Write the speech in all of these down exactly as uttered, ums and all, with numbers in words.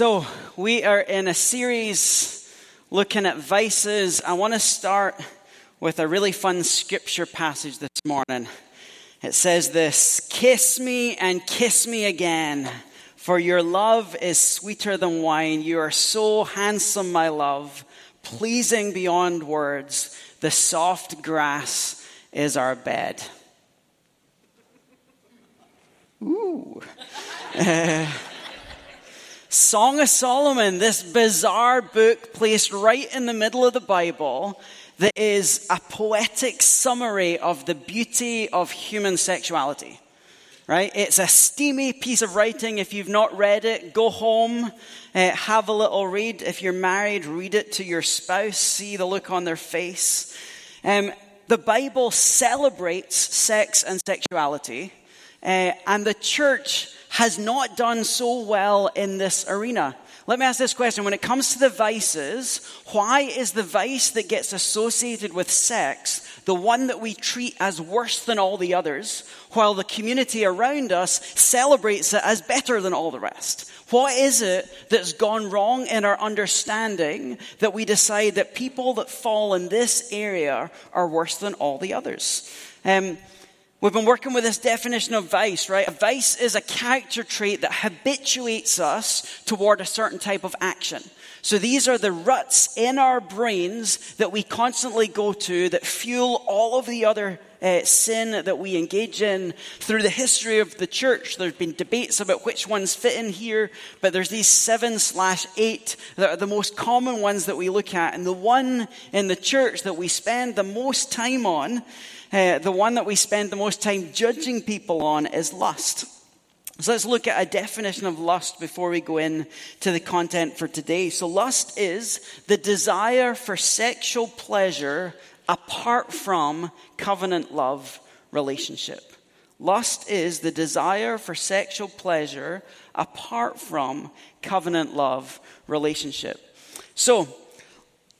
So we are in a series looking at vices. I want to start with a really fun scripture passage this morning. It says this: "Kiss me and kiss me again, for your love is sweeter than wine. You are so handsome, my love, pleasing beyond words. The soft grass is our bed." Ooh. Uh, Song of Solomon, this bizarre book placed right in the middle of the Bible that is a poetic summary of the beauty of human sexuality, right? It's a steamy piece of writing. If you've not read it, go home, uh, have a little read. If you're married, read it to your spouse, see the look on their face. Um, the Bible celebrates sex and sexuality, uh, and the church has not done so well in this arena. Let me ask this question. When it comes to the vices, why is the vice that gets associated with sex the one that we treat as worse than all the others, while the community around us celebrates it as better than all the rest? What is it that's gone wrong in our understanding that we decide that people that fall in this area are worse than all the others? Um, We've been working with this definition of vice, right? A vice is a character trait that habituates us toward a certain type of action. So these are the ruts in our brains that we constantly go to that fuel all of the other uh, sin that we engage in. Through the history of the church, there's been debates about which ones fit in here, but there's these seven slash eight that are the most common ones that we look at. And the one in the church that we spend the most time on Uh, the one that we spend the most time judging people on is lust. So let's look at a definition of lust before we go in to the content for today. So lust is the desire for sexual pleasure apart from covenant love relationship. Lust is the desire for sexual pleasure apart from covenant love relationship. So,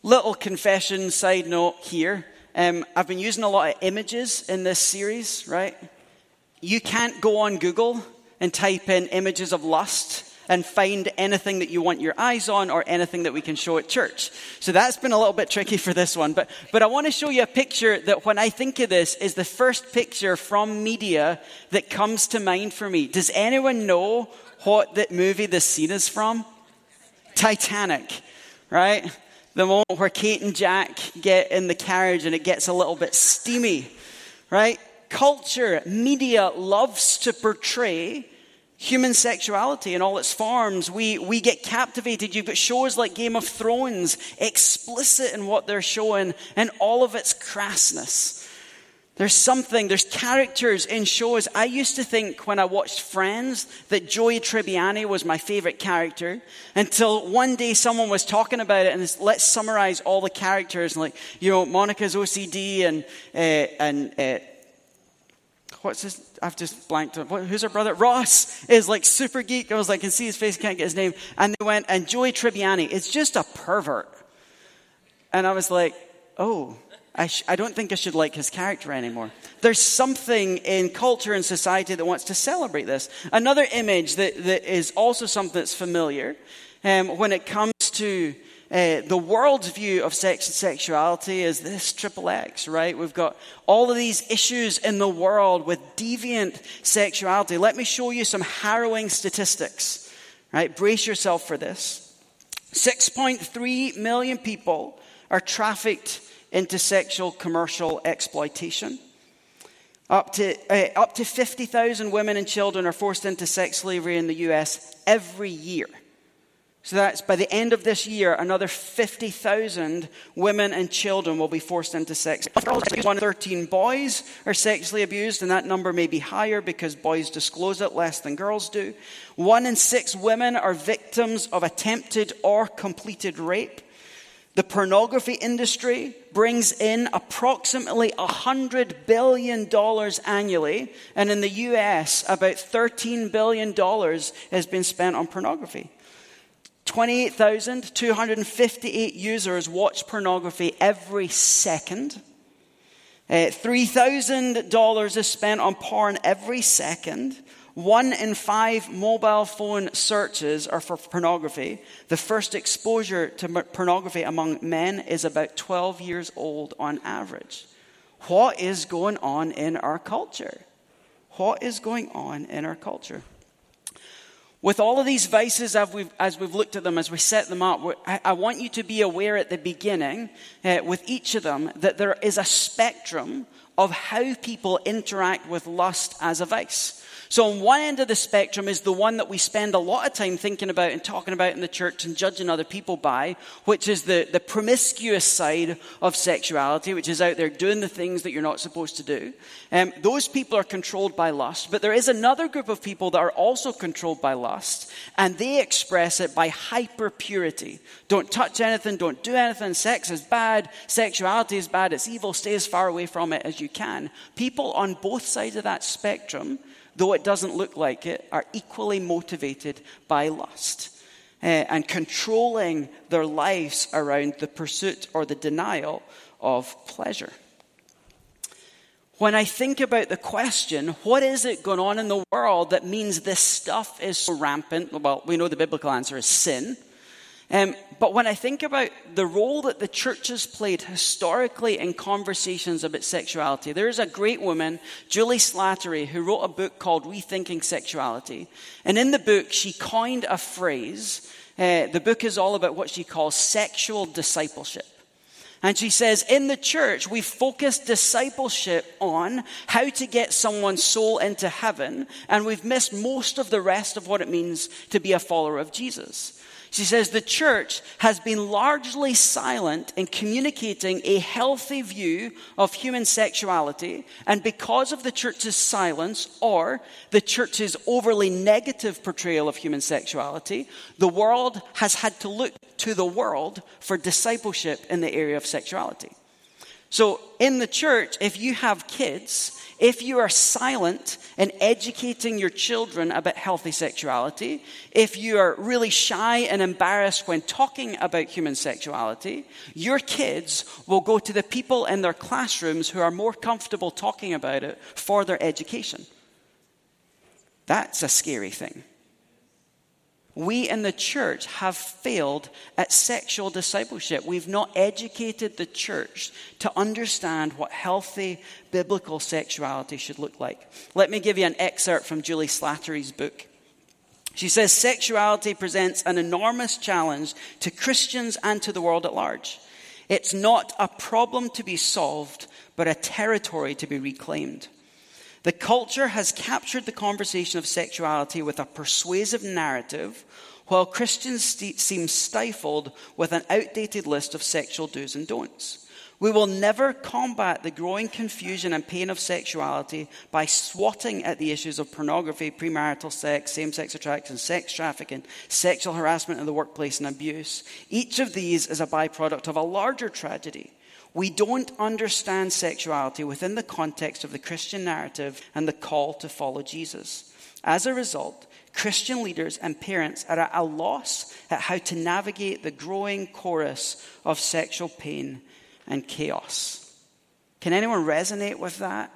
little confession side note here. Um, I've been using a lot of images in this series, right? You can't go on Google and type in images of lust and find anything that you want your eyes on or anything that we can show at church. So that's been a little bit tricky for this one. But but I want to show you a picture that, when I think of this, is the first picture from media that comes to mind for me. Does anyone know what that movie this scene is from? Titanic, right? The moment where Kate and Jack get in the carriage and it gets a little bit steamy, right? Culture, media loves to portray human sexuality in all its forms. We we get captivated. You've got shows like Game of Thrones, explicit in what they're showing and all of its crassness. There's something, there's characters in shows. I used to think when I watched Friends that Joey Tribbiani was my favorite character, until one day someone was talking about it and it's, let's summarize all the characters. And like, you know, Monica's O C D and, uh, and uh, what's this? I've just blanked on. What, who's her brother? Ross is like super geek. I was like, I can see his face, can't get his name. And they went, and Joey Tribbiani is just a pervert. And I was like, oh. I, sh- I don't think I should like his character anymore. There's something in culture and society that wants to celebrate this. Another image that, that is also something that's familiar um, when it comes to uh, the world's view of sex and sexuality is this triple X, right? We've got all of these issues in the world with deviant sexuality. Let me show you some harrowing statistics, right? Brace yourself for this. six point three million people are trafficked into sexual commercial exploitation. Up to uh, up to fifty thousand women and children are forced into sex slavery in the U S every year. So that's, by the end of this year, another fifty thousand women and children will be forced into sex. one in thirteen boys are sexually abused, and that number may be higher because boys disclose it less than girls do. One in six women are victims of attempted or completed rape. The pornography industry brings in approximately one hundred billion dollars annually, and in the U S, about thirteen billion dollars has been spent on pornography. twenty-eight thousand two hundred fifty-eight users watch pornography every second. Uh, three thousand dollars is spent on porn every second. One in five mobile phone searches are for pornography. The first exposure to pornography among men is about twelve years old on average. What is going on in our culture? What is going on in our culture? With all of these vices, as we've, as we've looked at them, as we set them up, I, I want you to be aware at the beginning uh, with each of them that there is a spectrum of how people interact with lust as a vice. So on one end of the spectrum is the one that we spend a lot of time thinking about and talking about in the church and judging other people by, which is the, the promiscuous side of sexuality, which is out there doing the things that you're not supposed to do. Um, those people are controlled by lust, but there is another group of people that are also controlled by lust, and they express it by hyper-purity. Don't touch anything, don't do anything, sex is bad, sexuality is bad, it's evil, stay as far away from it as you can. People on both sides of that spectrum, though it doesn't look like it, are equally motivated by lust uh, and controlling their lives around the pursuit or the denial of pleasure. When I think about the question, what is it going on in the world that means this stuff is so rampant? Well, we know the biblical answer is sin. Um, but when I think about the role that the church has played historically in conversations about sexuality, there is a great woman, Julie Slattery, who wrote a book called Rethinking Sexuality. And in the book, she coined a phrase. Uh, the book is all about what she calls sexual discipleship. And she says, in the church, we focus discipleship on how to get someone's soul into heaven, and we've missed most of the rest of what it means to be a follower of Jesus. She says, the church has been largely silent in communicating a healthy view of human sexuality, and because of the church's silence or the church's overly negative portrayal of human sexuality, the world has had to look to the world for discipleship in the area of sexuality. So in the church, if you have kids, if you are silent in educating your children about healthy sexuality, if you are really shy and embarrassed when talking about human sexuality, your kids will go to the people in their classrooms who are more comfortable talking about it for their education. That's a scary thing. We in the church have failed at sexual discipleship. We've not educated the church to understand what healthy biblical sexuality should look like. Let me give you an excerpt from Julie Slattery's book. She says, sexuality presents an enormous challenge to Christians and to the world at large. It's not a problem to be solved, but a territory to be reclaimed. The culture has captured the conversation of sexuality with a persuasive narrative, while Christians st- seem stifled with an outdated list of sexual do's and don'ts. We will never combat the growing confusion and pain of sexuality by swatting at the issues of pornography, premarital sex, same-sex attraction, sex trafficking, sexual harassment in the workplace, and abuse. Each of these is a byproduct of a larger tragedy. We don't understand sexuality within the context of the Christian narrative and the call to follow Jesus. As a result, Christian leaders and parents are at a loss at how to navigate the growing chorus of sexual pain and chaos. Can anyone resonate with that?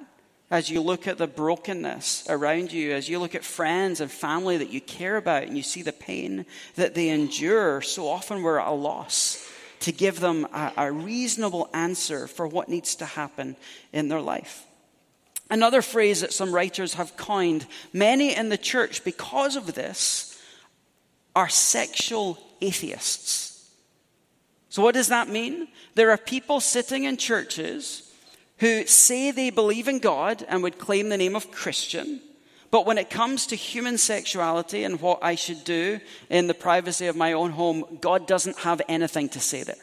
As you look at the brokenness around you, as you look at friends and family that you care about and you see the pain that they endure, so often we're at a loss to give them a, a reasonable answer for what needs to happen in their life. Another phrase that some writers have coined, many in the church, because of this, are sexual atheists. So what does that mean? There are people sitting in churches who say they believe in God and would claim the name of Christian, but when it comes to human sexuality and what I should do in the privacy of my own home, God doesn't have anything to say there.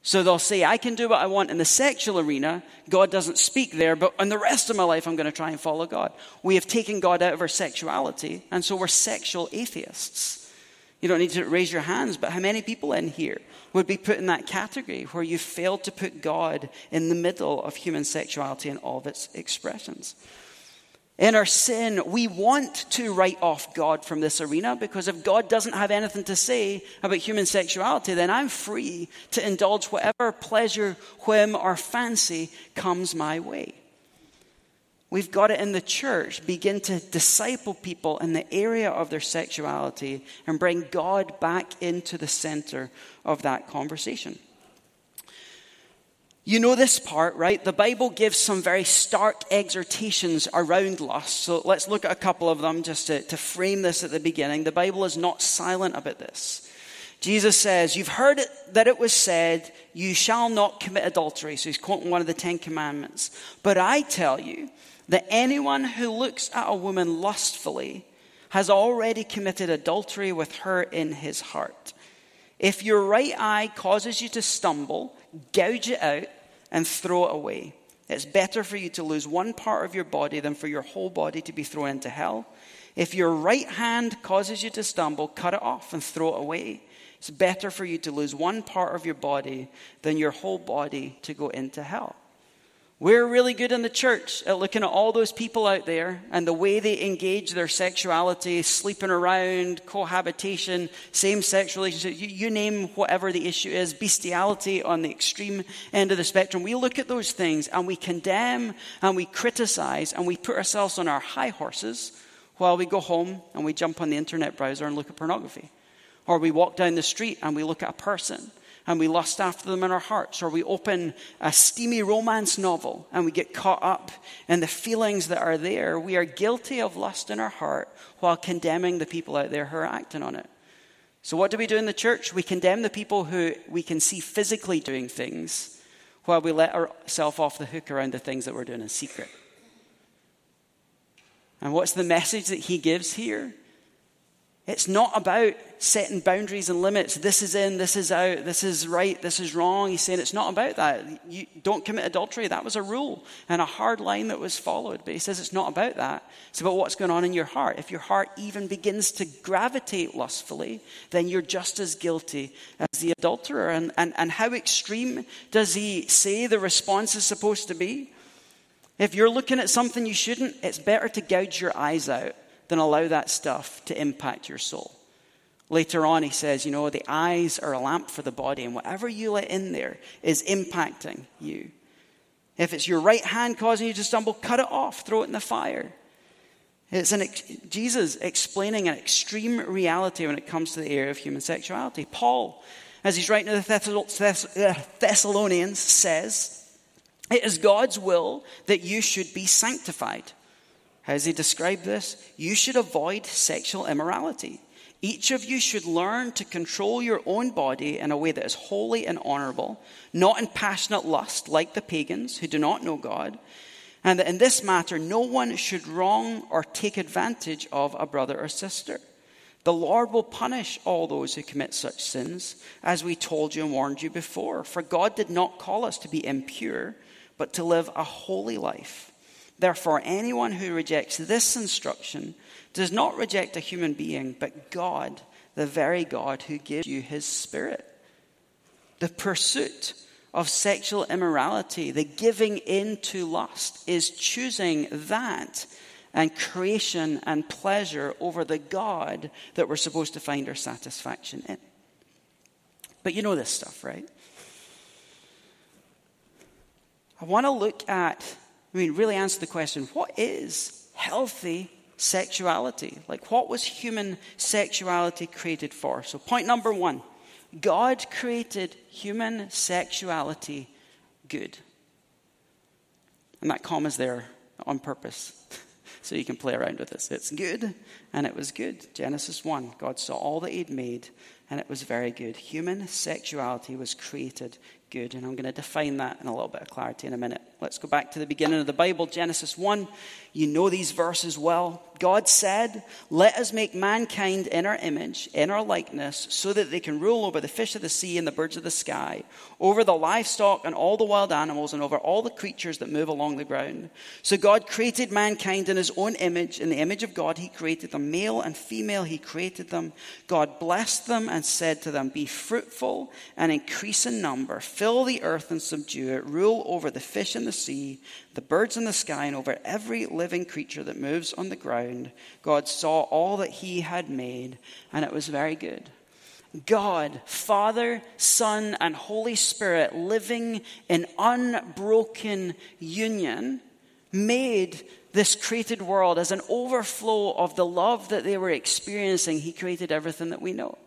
So they'll say, I can do what I want in the sexual arena. God doesn't speak there, but in the rest of my life, I'm going to try and follow God. We have taken God out of our sexuality, and so we're sexual atheists. You don't need to raise your hands, but how many people in here would be put in that category where you failed to put God in the middle of human sexuality and all of its expressions? In our sin, we want to write off God from this arena, because if God doesn't have anything to say about human sexuality, then I'm free to indulge whatever pleasure, whim, or fancy comes my way. We've got to, in the church, begin to disciple people in the area of their sexuality and bring God back into the center of that conversation. You know this part, right? The Bible gives some very stark exhortations around lust. So let's look at a couple of them just to, to frame this at the beginning. The Bible is not silent about this. Jesus says, you've heard it, that it was said, you shall not commit adultery. So he's quoting one of the Ten Commandments. But I tell you that anyone who looks at a woman lustfully has already committed adultery with her in his heart. If your right eye causes you to stumble, gouge it out and throw it away. It's better for you to lose one part of your body than for your whole body to be thrown into hell. If your right hand causes you to stumble, cut it off and throw it away. It's better for you to lose one part of your body than your whole body to go into hell. We're really good in the church at looking at all those people out there and the way they engage their sexuality, sleeping around, cohabitation, same-sex relationships, you, you name whatever the issue is, bestiality on the extreme end of the spectrum. We look at those things and we condemn and we criticize and we put ourselves on our high horses while we go home and we jump on the internet browser and look at pornography. Or we walk down the street and we look at a person and we lust after them in our hearts. Or we open a steamy romance novel and we get caught up in the feelings that are there. We are guilty of lust in our heart while condemning the people out there who are acting on it. So what do we do in the church? We condemn the people who we can see physically doing things while we let ourselves off the hook around the things that we're doing in secret. And what's the message that he gives here? It's not about setting boundaries and limits. This is in, this is out, this is right, this is wrong. He's saying it's not about that. You don't commit adultery. That was a rule and a hard line that was followed. But he says it's not about that. It's about what's going on in your heart. If your heart even begins to gravitate lustfully, then you're just as guilty as the adulterer. And, and, and how extreme does he say the response is supposed to be? If you're looking at something you shouldn't, it's better to gouge your eyes out than allow that stuff to impact your soul. Later on, he says, you know, the eyes are a lamp for the body, and whatever you let in there is impacting you. If it's your right hand causing you to stumble, cut it off, throw it in the fire. It's an ex- Jesus explaining an extreme reality when it comes to the area of human sexuality. Paul, as he's writing to the Thessalonians, says, it is God's will that you should be sanctified. How does he describe this? You should avoid sexual immorality. Each of you should learn to control your own body in a way that is holy and honorable, not in passionate lust like the pagans who do not know God, and that in this matter no one should wrong or take advantage of a brother or sister. The Lord will punish all those who commit such sins, as we told you and warned you before. For God did not call us to be impure, but to live a holy life. Therefore, anyone who rejects this instruction does not reject a human being, but God, the very God who gives you his spirit. The pursuit of sexual immorality, the giving in to lust, is choosing that and creation and pleasure over the God that we're supposed to find our satisfaction in. But you know this stuff, right? I want to look at... I mean, really answer the question, what is healthy sexuality? Like, what was human sexuality created for? So point number one, God created human sexuality good. And that comma's there on purpose, so you can play around with this. It's good, and it was good. Genesis one, God saw all that he'd made, and it was very good. Human sexuality was created good, and I'm going to define that in a little bit of clarity in a minute. Let's go back to the beginning of the Bible, Genesis one. You know these verses well. God said, let us make mankind in our image, in our likeness, so that they can rule over the fish of the sea and the birds of the sky, over the livestock and all the wild animals, and over all the creatures that move along the ground. So God created mankind in his own image. In the image of God, he created them. Male and female, he created them. God blessed them and said to them, be fruitful and increase in number. Fill the earth and subdue it. Rule over the fish and the sea, the birds in the sky, and over every living creature that moves on the ground. God saw all that he had made, and it was very good. God, Father, Son, and Holy Spirit living in unbroken union made this created world as an overflow of the love that they were experiencing. He created everything that we know.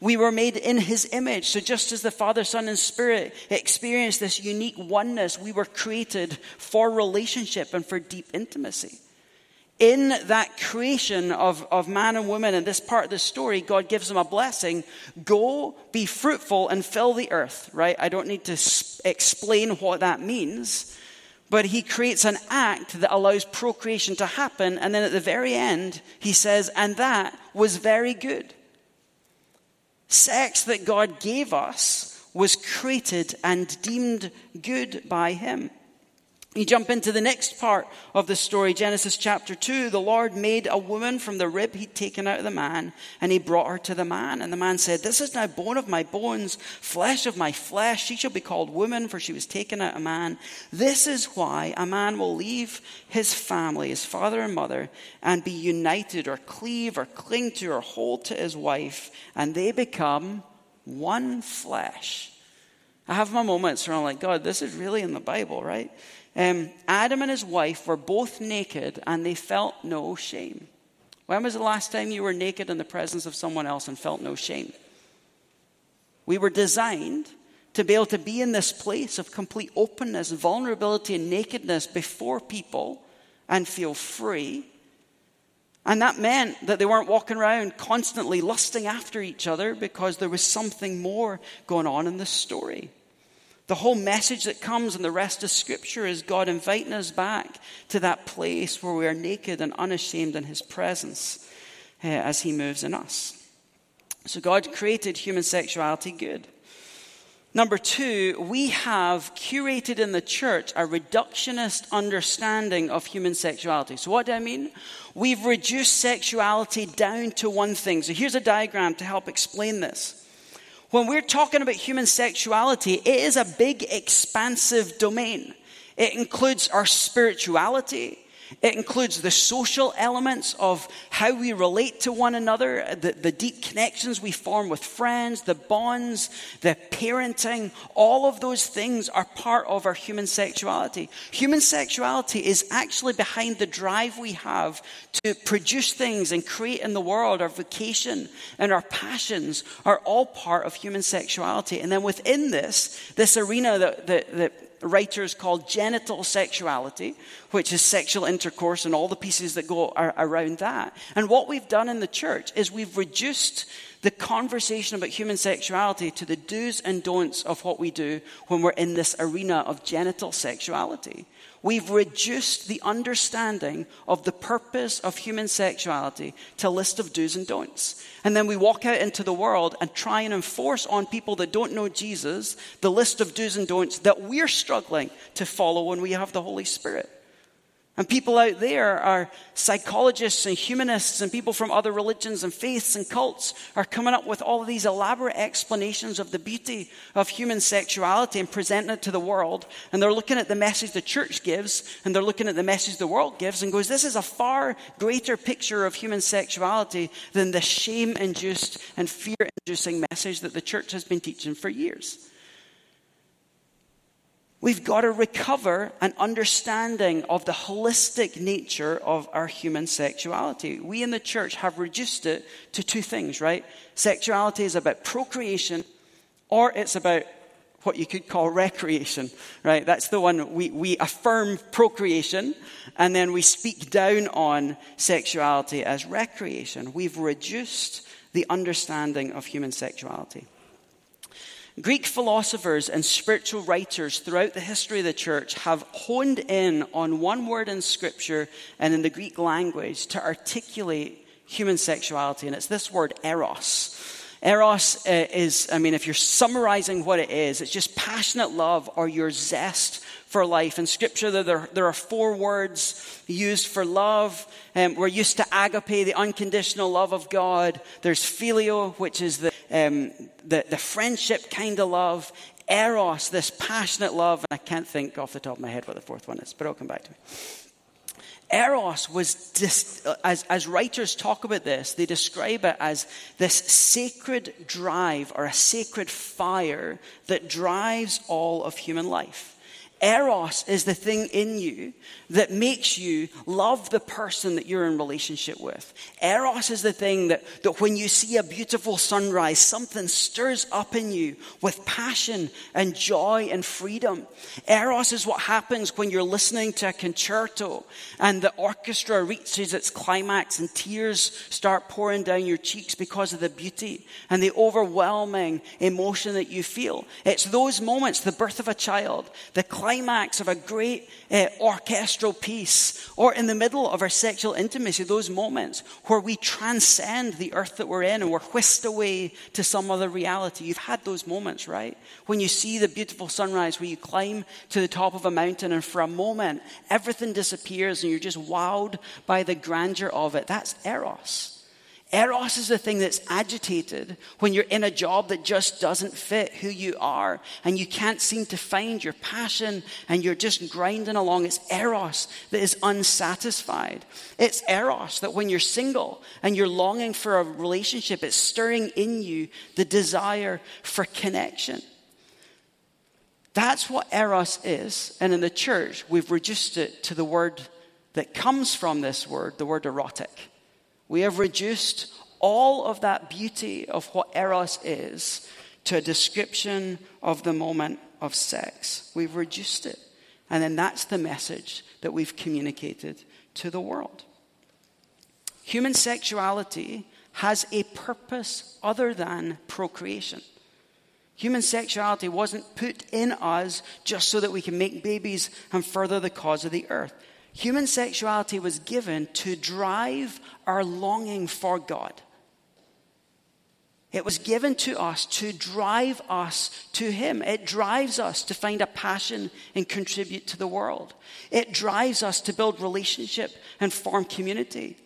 We were made in his image. So just as the Father, Son, and Spirit experienced this unique oneness, we were created for relationship and for deep intimacy. In that creation of, of man and woman, in this part of the story, God gives them a blessing. Go, be fruitful, and fill the earth, right? I don't need to sp- explain what that means. But he creates an act that allows procreation to happen. And then at the very end, he says, and that was very good. Sex that God gave us was created and deemed good by him. You jump into the next part of the story, Genesis chapter two. The Lord made a woman from the rib he'd taken out of the man, and he brought her to the man. And the man said, this is now bone of my bones, flesh of my flesh. She shall be called woman, for she was taken out of man. This is why a man will leave his family, his father and mother, and be united or cleave or cling to or hold to his wife, and they become one flesh. I have my moments where I'm like, God, this is really in the Bible, right? Um, Adam and his wife were both naked and they felt no shame. When was the last time you were naked in the presence of someone else and felt no shame? We were designed to be able to be in this place of complete openness, vulnerability, and nakedness before people and feel free. And that meant that they weren't walking around constantly lusting after each other because there was something more going on in the story. The whole message that comes in the rest of Scripture is God inviting us back to that place where we are naked and unashamed in his presence uh, as he moves in us. So God created human sexuality good. Number two, we have curated in the church a reductionist understanding of human sexuality. So what do I mean? We've reduced sexuality down to one thing. So here's a diagram to help explain this. When we're talking about human sexuality, it is a big, expansive domain. It includes our spirituality. It includes the social elements of how we relate to one another, the, the deep connections we form with friends, the bonds, the parenting. All of those things are part of our human sexuality. Human sexuality is actually behind the drive we have to produce things and create in the world. Our vocation and our passions are all part of human sexuality. And then within this, this arena that, that, that writers call genital sexuality, which is sexual intercourse and all the pieces that go ar- around that. And what we've done in the church is we've reduced the conversation about human sexuality to the do's and don'ts of what we do when we're in this arena of genital sexuality. We've reduced the understanding of the purpose of human sexuality to a list of do's and don'ts. And then we walk out into the world and try and enforce on people that don't know Jesus the list of do's and don'ts that we're struggling to follow when we have the Holy Spirit. And people out there are psychologists and humanists and people from other religions and faiths and cults are coming up with all of these elaborate explanations of the beauty of human sexuality and presenting it to the world. And they're looking at the message the church gives and they're looking at the message the world gives and goes, this is a far greater picture of human sexuality than the shame-induced and fear-inducing message that the church has been teaching for years. We've got to recover an understanding of the holistic nature of our human sexuality. We in the church have reduced it to two things, right? Sexuality is about procreation, or it's about what you could call recreation, right? That's the one we, we affirm procreation, and then we speak down on sexuality as recreation. We've reduced the understanding of human sexuality. Greek philosophers and spiritual writers throughout the history of the church have honed in on one word in Scripture and in the Greek language to articulate human sexuality, and it's this word, eros. Eros is, I mean, if you're summarizing what it is, it's just passionate love or your zest for life. In Scripture, there, there are four words used for love. Um, we're used to agape, the unconditional love of God. There's phileo, which is the Um, the, the friendship kind of love, eros, this passionate love, and I can't think off the top of my head what the fourth one is, but it'll come back to me. Eros was, dis- as, as writers talk about this, they describe it as this sacred drive or a sacred fire that drives all of human life. Eros is the thing in you that makes you love the person that you're in relationship with. Eros is the thing that, that when you see a beautiful sunrise, something stirs up in you with passion and joy and freedom. Eros is what happens when you're listening to a concerto and the orchestra reaches its climax and tears start pouring down your cheeks because of the beauty and the overwhelming emotion that you feel. It's those moments, the birth of a child, the climax of a great uh, orchestral piece, or in the middle of our sexual intimacy, those moments where we transcend the earth that we're in and we're whisked away to some other reality. You've had those moments, right? When you see the beautiful sunrise, where you climb to the top of a mountain and for a moment, everything disappears and you're just wowed by the grandeur of it. That's Eros. Eros is the thing that's agitated when you're in a job that just doesn't fit who you are and you can't seem to find your passion and you're just grinding along. It's Eros that is unsatisfied. It's Eros that when you're single and you're longing for a relationship, it's stirring in you the desire for connection. That's what Eros is. And in the church, we've reduced it to the word that comes from this word, the word erotic. We have reduced all of that beauty of what Eros is to a description of the moment of sex. We've reduced it. And then that's the message that we've communicated to the world. Human sexuality has a purpose other than procreation. Human sexuality wasn't put in us just so that we can make babies and further the cause of the earth. Human sexuality was given to drive our longing for God. It was given to us to drive us to Him. It drives us to find a passion and contribute to the world. It drives us to build relationship and form community.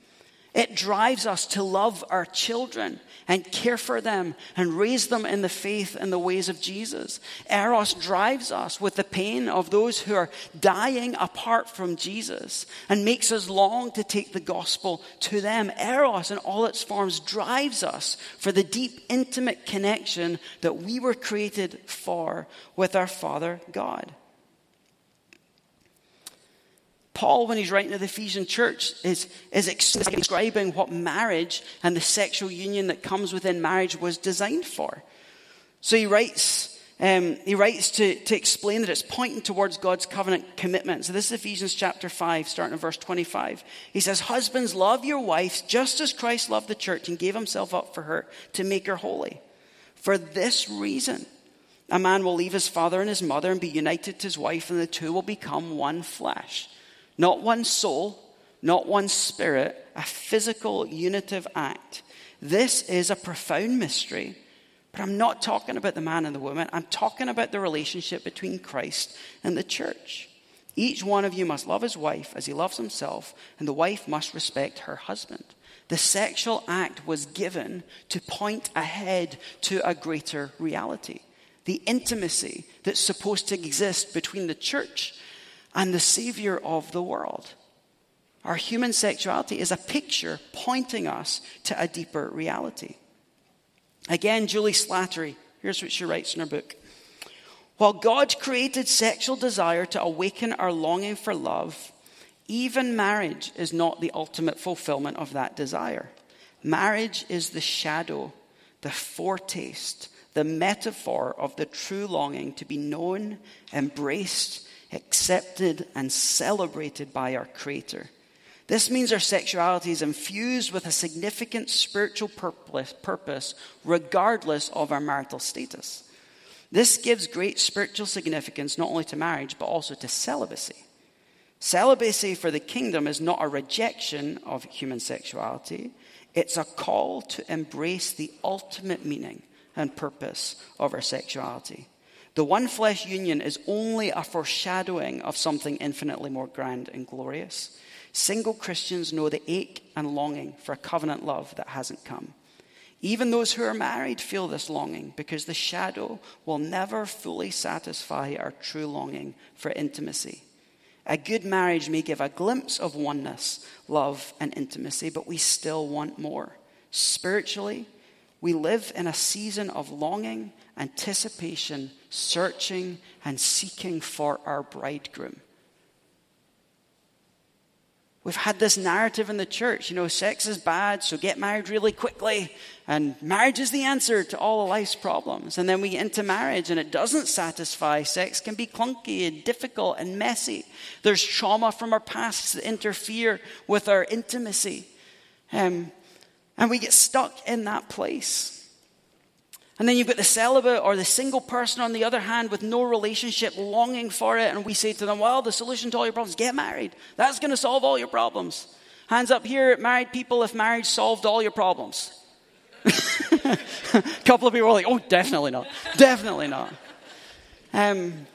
It drives us to love our children and care for them and raise them in the faith and the ways of Jesus. Eros drives us with the pain of those who are dying apart from Jesus and makes us long to take the gospel to them. Eros in all its forms drives us for the deep, intimate connection that we were created for with our Father God. Paul, when he's writing to the Ephesian church, is, is describing what marriage and the sexual union that comes within marriage was designed for. So he writes um, he writes to, to explain that it's pointing towards God's covenant commitment. So this is Ephesians chapter five, starting in verse twenty-five. He says, "Husbands, love your wives just as Christ loved the church and gave himself up for her to make her holy. For this reason, a man will leave his father and his mother and be united to his wife, and the two will become one flesh." Not one soul, not one spirit, a physical, unitive act. This is a profound mystery, but I'm not talking about the man and the woman. I'm talking about the relationship between Christ and the church. Each one of you must love his wife as he loves himself, and the wife must respect her husband. The sexual act was given to point ahead to a greater reality. The intimacy that's supposed to exist between the church and the Savior of the world. Our human sexuality is a picture pointing us to a deeper reality. Again, Julie Slattery, here's what she writes in her book. "While God created sexual desire to awaken our longing for love, even marriage is not the ultimate fulfillment of that desire. Marriage is the shadow, the foretaste, the metaphor of the true longing to be known, embraced, accepted and celebrated by our Creator. This means our sexuality is infused with a significant spiritual purpose regardless of our marital status. This gives great spiritual significance not only to marriage but also to celibacy. Celibacy for the kingdom is not a rejection of human sexuality. It's a call to embrace the ultimate meaning and purpose of our sexuality. The one flesh union is only a foreshadowing of something infinitely more grand and glorious. Single Christians know the ache and longing for a covenant love that hasn't come. Even those who are married feel this longing because the shadow will never fully satisfy our true longing for intimacy. A good marriage may give a glimpse of oneness, love, and intimacy, but we still want more. Spiritually, We live in a season of longing, anticipation, searching, and seeking for our bridegroom. We've had this narrative in the church, you know, sex is bad, so get married really quickly, and marriage is the answer to all of life's problems. And then we get into marriage, and it doesn't satisfy. Sex can be clunky and difficult and messy. There's trauma from our past that interfere with our intimacy. Um, and we get stuck in that place. And then you've got the celibate or the single person, on the other hand, with no relationship, longing for it. And we say to them, well, the solution to all your problems is get married. That's going to solve all your problems. Hands up here, married people, if marriage solved all your problems. A couple of people are like, oh, definitely not. Definitely not. Um,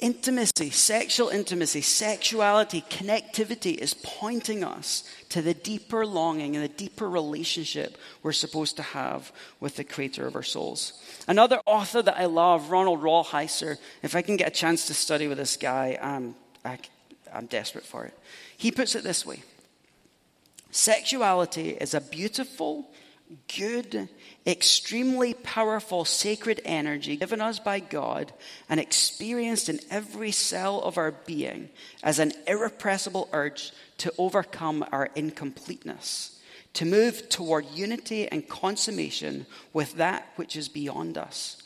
intimacy, sexual intimacy, sexuality, connectivity is pointing us to the deeper longing and the deeper relationship we're supposed to have with the creator of our souls. Another author that I love, Ronald Rolheiser, if I can get a chance to study with this guy, I'm, I, I'm desperate for it. He puts it this way. Sexuality is a beautiful, good, extremely powerful, sacred energy given us by God and experienced in every cell of our being as an irrepressible urge to overcome our incompleteness, to move toward unity and consummation with that which is beyond us.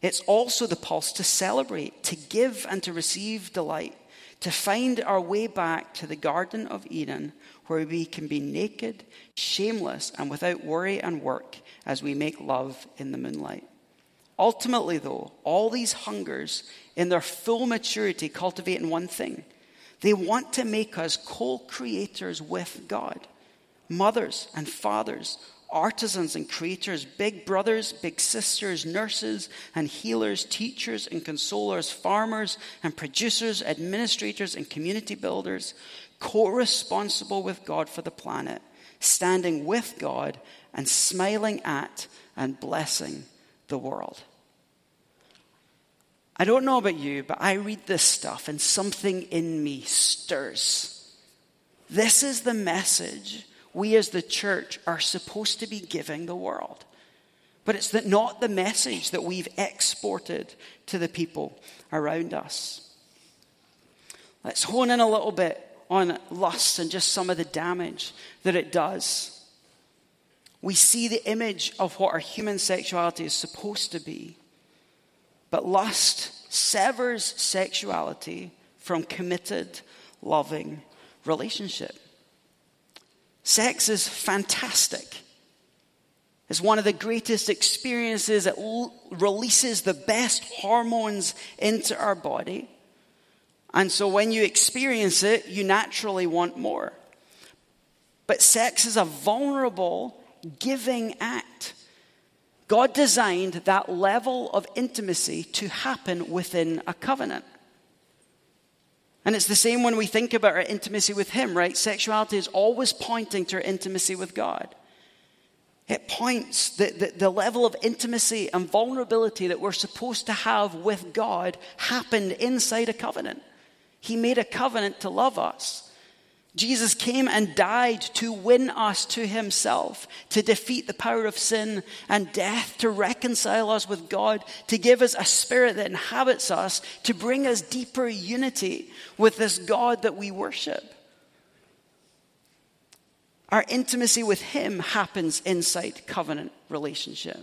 It's also the pulse to celebrate, to give and to receive delight, to find our way back to the Garden of Eden, where we can be naked, shameless, and without worry and work as we make love in the moonlight. Ultimately, though, all these hungers in their full maturity cultivate in one thing. They want to make us co-creators with God, mothers and fathers, artisans and creators, big brothers, big sisters, nurses and healers, teachers and consolers, farmers and producers, administrators and community builders, co-responsible with God for the planet, standing with God and smiling at and blessing the world. I don't know about you, but I read this stuff and something in me stirs. This is the message we as the church are supposed to be giving the world. But it's not the message that we've exported to the people around us. Let's hone in a little bit on lust and just some of the damage that it does. We see the image of what our human sexuality is supposed to be. But lust severs sexuality from committed, loving relationship. Sex is fantastic. It's one of the greatest experiences. It l- releases the best hormones into our body. And so when you experience it, you naturally want more. But sex is a vulnerable, giving act. God designed that level of intimacy to happen within a covenant. And it's the same when we think about our intimacy with Him, right? Sexuality is always pointing to our intimacy with God. It points the, the, the level of intimacy and vulnerability that we're supposed to have with God happened inside a covenant. He made a covenant to love us. Jesus came and died to win us to Himself, to defeat the power of sin and death, to reconcile us with God, to give us a spirit that inhabits us, to bring us deeper unity with this God that we worship. Our intimacy with Him happens inside covenant relationship.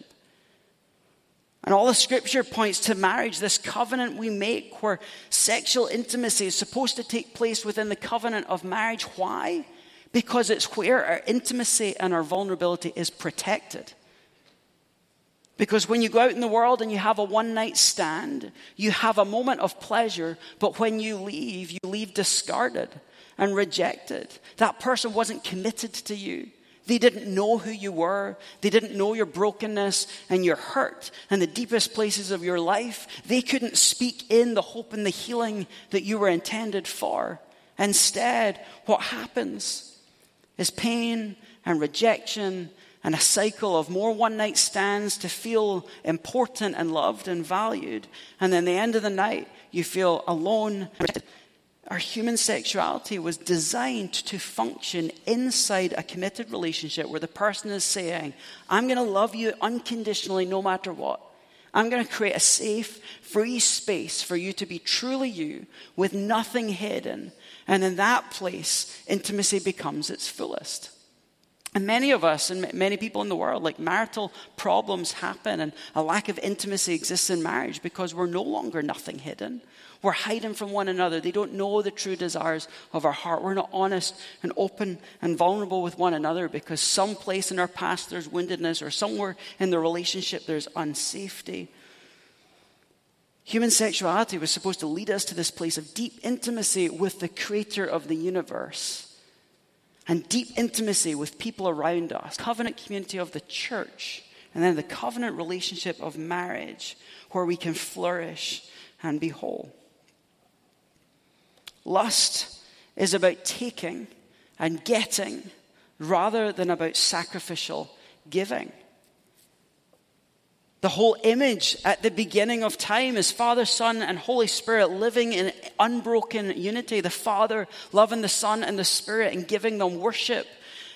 And all the scripture points to marriage, this covenant we make where sexual intimacy is supposed to take place within the covenant of marriage. Why? Because it's where our intimacy and our vulnerability is protected. Because when you go out in the world and you have a one-night stand, you have a moment of pleasure, but when you leave, you leave discarded and rejected. That person wasn't committed to you. They didn't know who you were. They didn't know your brokenness and your hurt and the deepest places of your life. They couldn't speak in the hope and the healing that you were intended for. Instead, what happens is pain and rejection and a cycle of more one-night stands to feel important and loved and valued. And then at the end of the night, you feel alone, Our human sexuality was designed to function inside a committed relationship where the person is saying, I'm going to love you unconditionally no matter what. I'm going to create a safe, free space for you to be truly you with nothing hidden. And in that place, intimacy becomes its fullest. And many of us and many people in the world, like marital problems happen and a lack of intimacy exists in marriage because we're no longer nothing hidden. We're hiding from one another. They don't know the true desires of our heart. We're not honest and open and vulnerable with one another because someplace in our past there's woundedness or somewhere in the relationship there's unsafety. Human sexuality was supposed to lead us to this place of deep intimacy with the creator of the universe. And deep intimacy with people around us. Covenant community of the church. And then the covenant relationship of marriage. Where we can flourish and be whole. Lust is about taking and getting. Rather than about sacrificial giving. The whole image at the beginning of time is Father, Son, and Holy Spirit living in unbroken unity. The Father loving the Son and the Spirit and giving them worship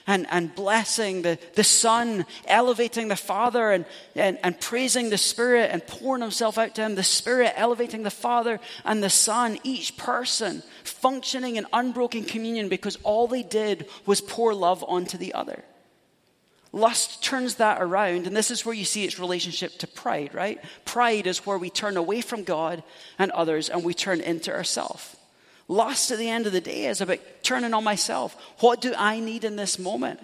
and, and blessing. The, the Son elevating the Father and, and, and praising the Spirit and pouring himself out to him. The Spirit elevating the Father and the Son. Each person functioning in unbroken communion because all they did was pour love onto the other. Lust turns that around, and this is where you see its relationship to pride, right? Pride is where we turn away from God and others, and we turn into ourselves. Lust at the end of the day is about turning on myself. What do I need in this moment?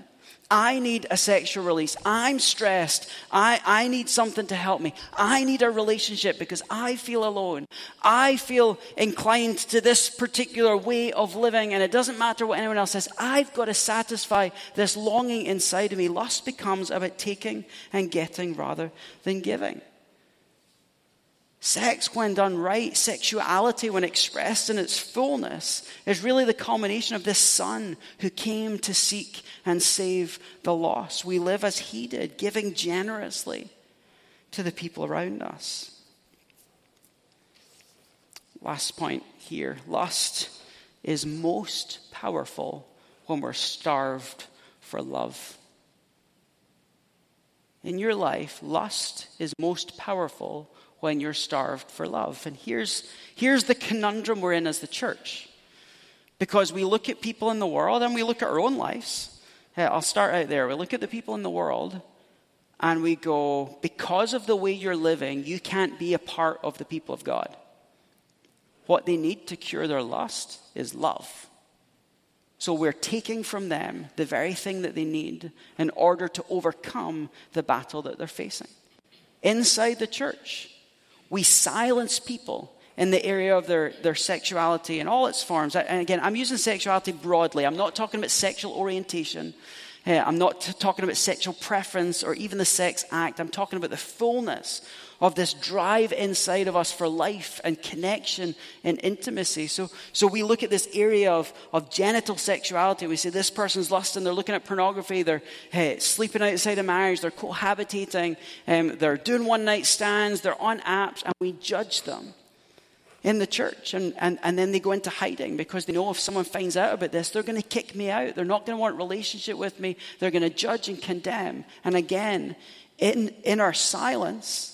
I need a sexual release. I'm stressed. I, I need something to help me. I need a relationship because I feel alone. I feel inclined to this particular way of living, and it doesn't matter what anyone else says. I've got to satisfy this longing inside of me. Lust becomes about taking and getting rather than giving. Sex, when done right, sexuality, when expressed in its fullness, is really the culmination of this Son who came to seek and save the lost. We live as he did, giving generously to the people around us. Last point here. Lust is most powerful when we're starved for love. In your life, lust is most powerful when you're starved for love. And here's, here's the conundrum we're in as the church. Because we look at people in the world and we look at our own lives. Hey, I'll start out there. We look at the people in the world and we go, because of the way you're living, you can't be a part of the people of God. What they need to cure their lust is love. So we're taking from them the very thing that they need in order to overcome the battle that they're facing. Inside the church, we silence people in the area of their, their sexuality in all its forms. And again, I'm using sexuality broadly. I'm not talking about sexual orientation. I'm not t- talking about sexual preference or even the sex act. I'm talking about the fullness of this drive inside of us for life and connection and intimacy. So, so we look at this area of, of genital sexuality. We say this person's lusting. They're looking at pornography. They're hey, sleeping outside of marriage. They're cohabitating. Um, they're doing one-night stands. They're on apps. And we judge them in the church. And, and, and then they go into hiding because they know if someone finds out about this, they're going to kick me out. They're not going to want a relationship with me. They're going to judge and condemn. And again, in, in our silence,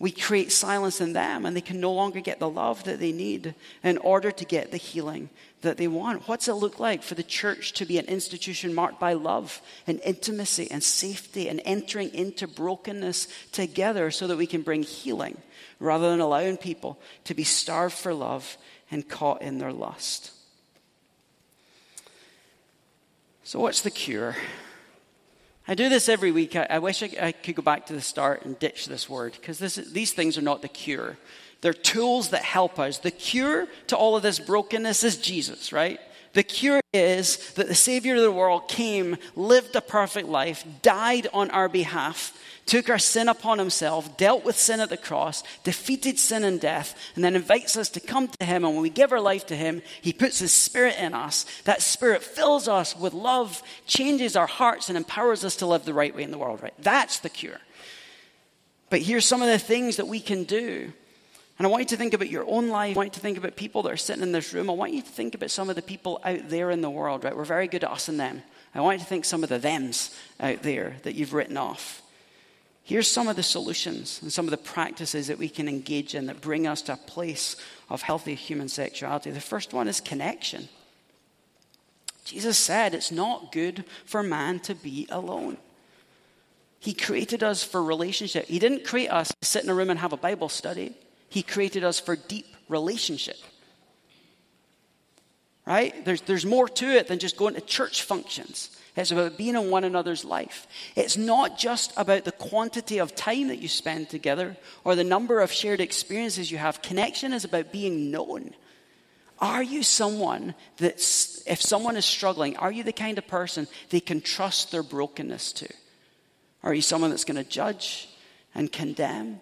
we create silence in them and they can no longer get the love that they need in order to get the healing that they want. What's it look like for the church to be an institution marked by love and intimacy and safety and entering into brokenness together so that we can bring healing rather than allowing people to be starved for love and caught in their lust? So what's the cure? I do this every week. I, I wish I, I could go back to the start and ditch this word because these things are not the cure. They're tools that help us. The cure to all of this brokenness is Jesus, right? The cure is that the Savior of the world came, lived a perfect life, died on our behalf, took our sin upon himself, dealt with sin at the cross, defeated sin and death, and then invites us to come to him. And when we give our life to him, he puts his Spirit in us. That Spirit fills us with love, changes our hearts, and empowers us to live the right way in the world, right? That's the cure. But here's some of the things that we can do And I want you to think about your own life. I want you to think about people that are sitting in this room. I want you to think about some of the people out there in the world, right? We're very good at us and them. I want you to think some of the thems out there that you've written off. Here's some of the solutions and some of the practices that we can engage in that bring us to a place of healthy human sexuality. The first one is connection. Jesus said it's not good for man to be alone. He created us for relationship. He didn't create us to sit in a room and have a Bible study. He created us for deep relationship. Right? There's, there's more to it than just going to church functions. It's about being in one another's life. It's not just about the quantity of time that you spend together or the number of shared experiences you have. Connection is about being known. Are you someone that, if someone is struggling, are you the kind of person they can trust their brokenness to? Are you someone that's going to judge and condemn?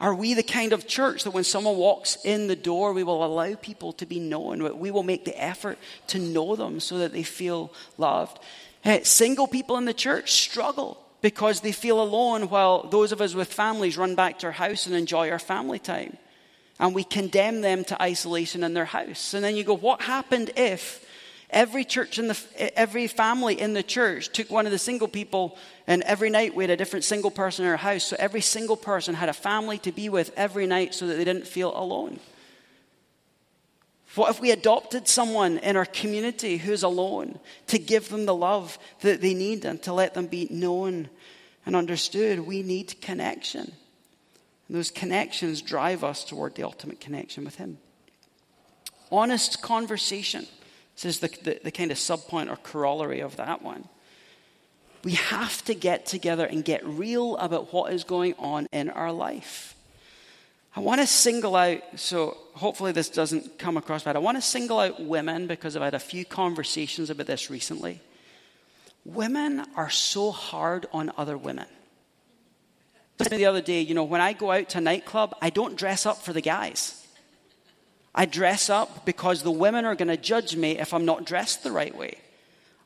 Are we the kind of church that when someone walks in the door, we will allow people to be known? We will make the effort to know them so that they feel loved. Single people in the church struggle because they feel alone while those of us with families run back to our house and enjoy our family time. And we condemn them to isolation in their house. And then you go, what happened if every church in the every family in the church took one of the single people, and every night we had a different single person in our house, so every single person had a family to be with every night so that they didn't feel alone? What if we adopted someone in our community who's alone to give them the love that they need and to let them be known and understood? We need connection. And those connections drive us toward the ultimate connection with Him. Honest conversation. This is the, the, the kind of subpoint or corollary of that one. We have to get together and get real about what is going on in our life. I want to single out, so hopefully this doesn't come across bad. I want to single out women because I've had a few conversations about this recently. Women are so hard on other women. The other day, you know, when I go out to a nightclub, I don't dress up for the guys. I dress up because the women are going to judge me if I'm not dressed the right way.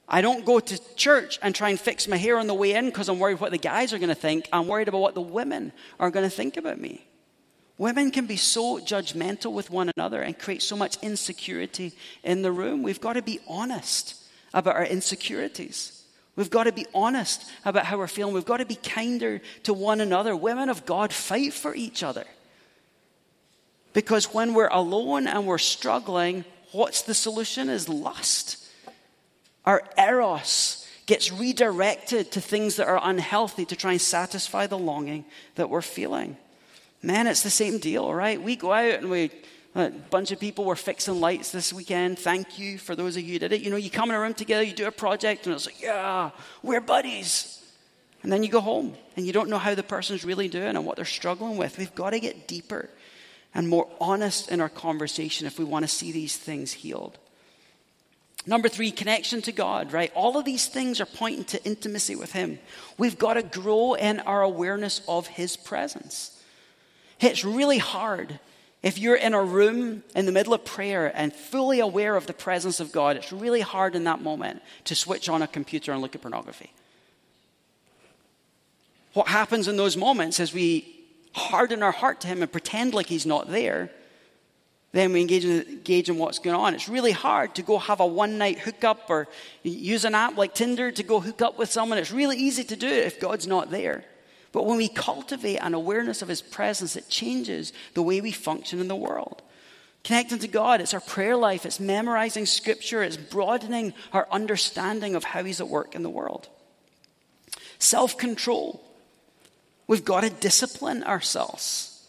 I don't go to church and try and fix my hair on the way in because I'm worried what the guys are going to think. I'm worried about what the women are going to think about me. Women can be so judgmental with one another and create so much insecurity in the room. We've got to be honest about our insecurities. We've got to be honest about how we're feeling. We've got to be kinder to one another. Women of God, fight for each other. Because when we're alone and we're struggling, what's the solution is lust. Our eros gets redirected to things that are unhealthy to try and satisfy the longing that we're feeling. Man, it's the same deal, right? We go out and we, a bunch of people were fixing lights this weekend. Thank you for those of you who did it. You know, you come in a room together, you do a project, and it's like, yeah, we're buddies. And then you go home, and you don't know how the person's really doing and what they're struggling with. We've got to get deeper and more honest in our conversation if we want to see these things healed. Number three, connection to God, right? All of these things are pointing to intimacy with Him. We've got to grow in our awareness of His presence. It's really hard if you're in a room in the middle of prayer and fully aware of the presence of God. It's really hard in that moment to switch on a computer and look at pornography. What happens in those moments is we harden our heart to Him and pretend like He's not there, then we engage in, engage in what's going on. It's really hard to go have a one-night hookup or use an app like Tinder to go hook up with someone. It's really easy to do it if God's not there. But when we cultivate an awareness of His presence, it changes the way we function in the world. Connecting to God, it's our prayer life, it's memorizing Scripture, it's broadening our understanding of how He's at work in the world. Self-control. We've got to discipline ourselves.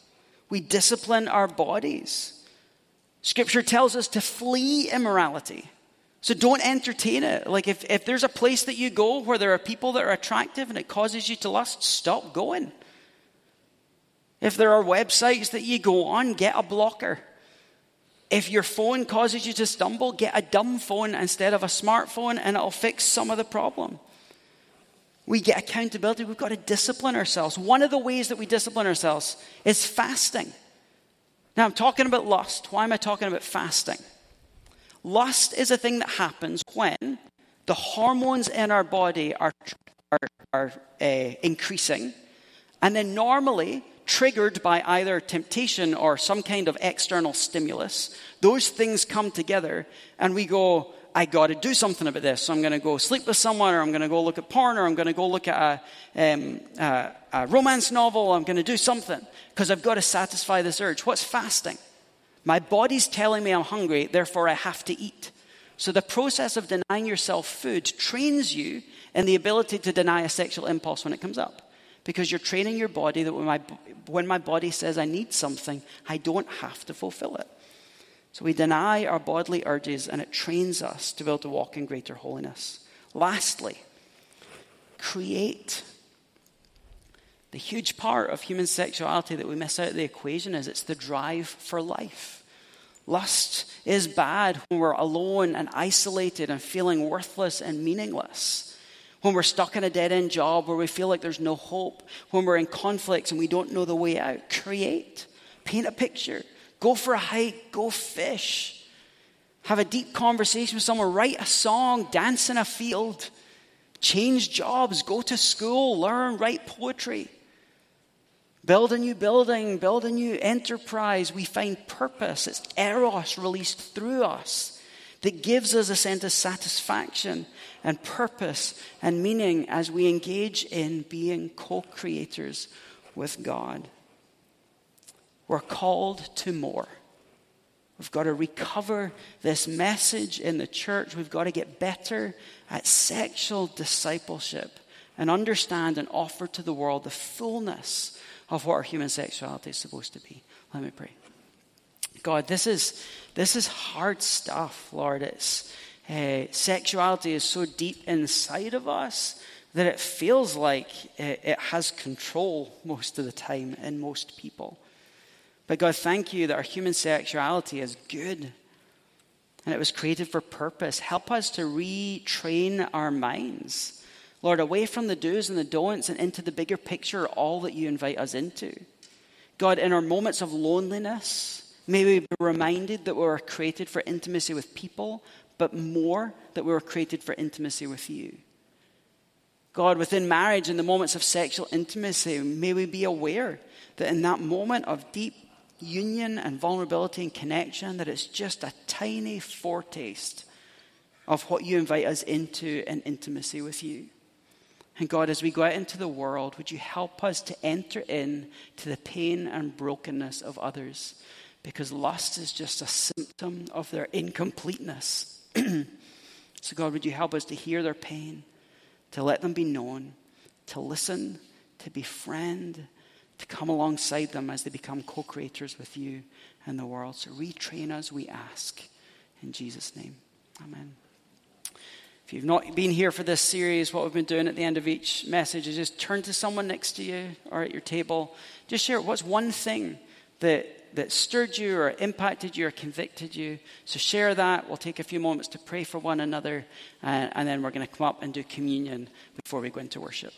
We discipline our bodies. Scripture tells us to flee immorality. So don't entertain it. Like if, if there's a place that you go where there are people that are attractive and it causes you to lust, stop going. If there are websites that you go on, get a blocker. If your phone causes you to stumble, get a dumb phone instead of a smartphone and it'll fix some of the problem. We get accountability. We've got to discipline ourselves. One of the ways that we discipline ourselves is fasting. Now, I'm talking about lust. Why am I talking about fasting? Lust is a thing that happens when the hormones in our body are, are, are uh, increasing. And then normally, triggered by either temptation or some kind of external stimulus, those things come together and we go, I got to do something about this. So I'm going to go sleep with someone, or I'm going to go look at porn, or I'm going to go look at a, um, a, a romance novel. I'm going to do something because I've got to satisfy this urge. What's fasting? My body's telling me I'm hungry, therefore I have to eat. So the process of denying yourself food trains you in the ability to deny a sexual impulse when it comes up, because you're training your body that when my, when my body says I need something, I don't have to fulfill it. So we deny our bodily urges, and it trains us to be able to walk in greater holiness. Lastly, create. The huge part of human sexuality that we miss out of the equation is it's the drive for life. Lust is bad when we're alone and isolated and feeling worthless and meaningless. When we're stuck in a dead-end job where we feel like there's no hope. When we're in conflicts and we don't know the way out. Create. Paint a picture. Go for a hike. Go fish. Have a deep conversation with someone. Write a song. Dance in a field. Change jobs. Go to school. Learn. Write poetry. Build a new building, build a new enterprise. We find purpose. It's eros released through us that gives us a sense of satisfaction and purpose and meaning as we engage in being co-creators with God. We're called to more. We've got to recover this message in the church. We've got to get better at sexual discipleship and understand and offer to the world the fullness of what our human sexuality is supposed to be. Let me pray. God, this is this is hard stuff, Lord. It's uh, sexuality is so deep inside of us that it feels like it, it has control most of the time in most people. But God, thank you that our human sexuality is good and it was created for purpose. Help us to retrain our minds, Lord, away from the do's and the don'ts and into the bigger picture, all that you invite us into. God, in our moments of loneliness, may we be reminded that we were created for intimacy with people, but more that we were created for intimacy with you. God, within marriage, in the moments of sexual intimacy, may we be aware that in that moment of deep union and vulnerability and connection, that it's just a tiny foretaste of what you invite us into in intimacy with you. And God, as we go out into the world, would you help us to enter in to the pain and brokenness of others? Because lust is just a symptom of their incompleteness. So God, would you help us to hear their pain, to let them be known, to listen, to befriend, to come alongside them as they become co-creators with you and the world. So retrain us, we ask. In Jesus' name, amen. If you've not been here for this series, what we've been doing at the end of each message is just turn to someone next to you or at your table. Just share what's one thing that, that stirred you or impacted you or convicted you. So share that. We'll take a few moments to pray for one another. Uh, and then we're going to come up and do communion before we go into worship.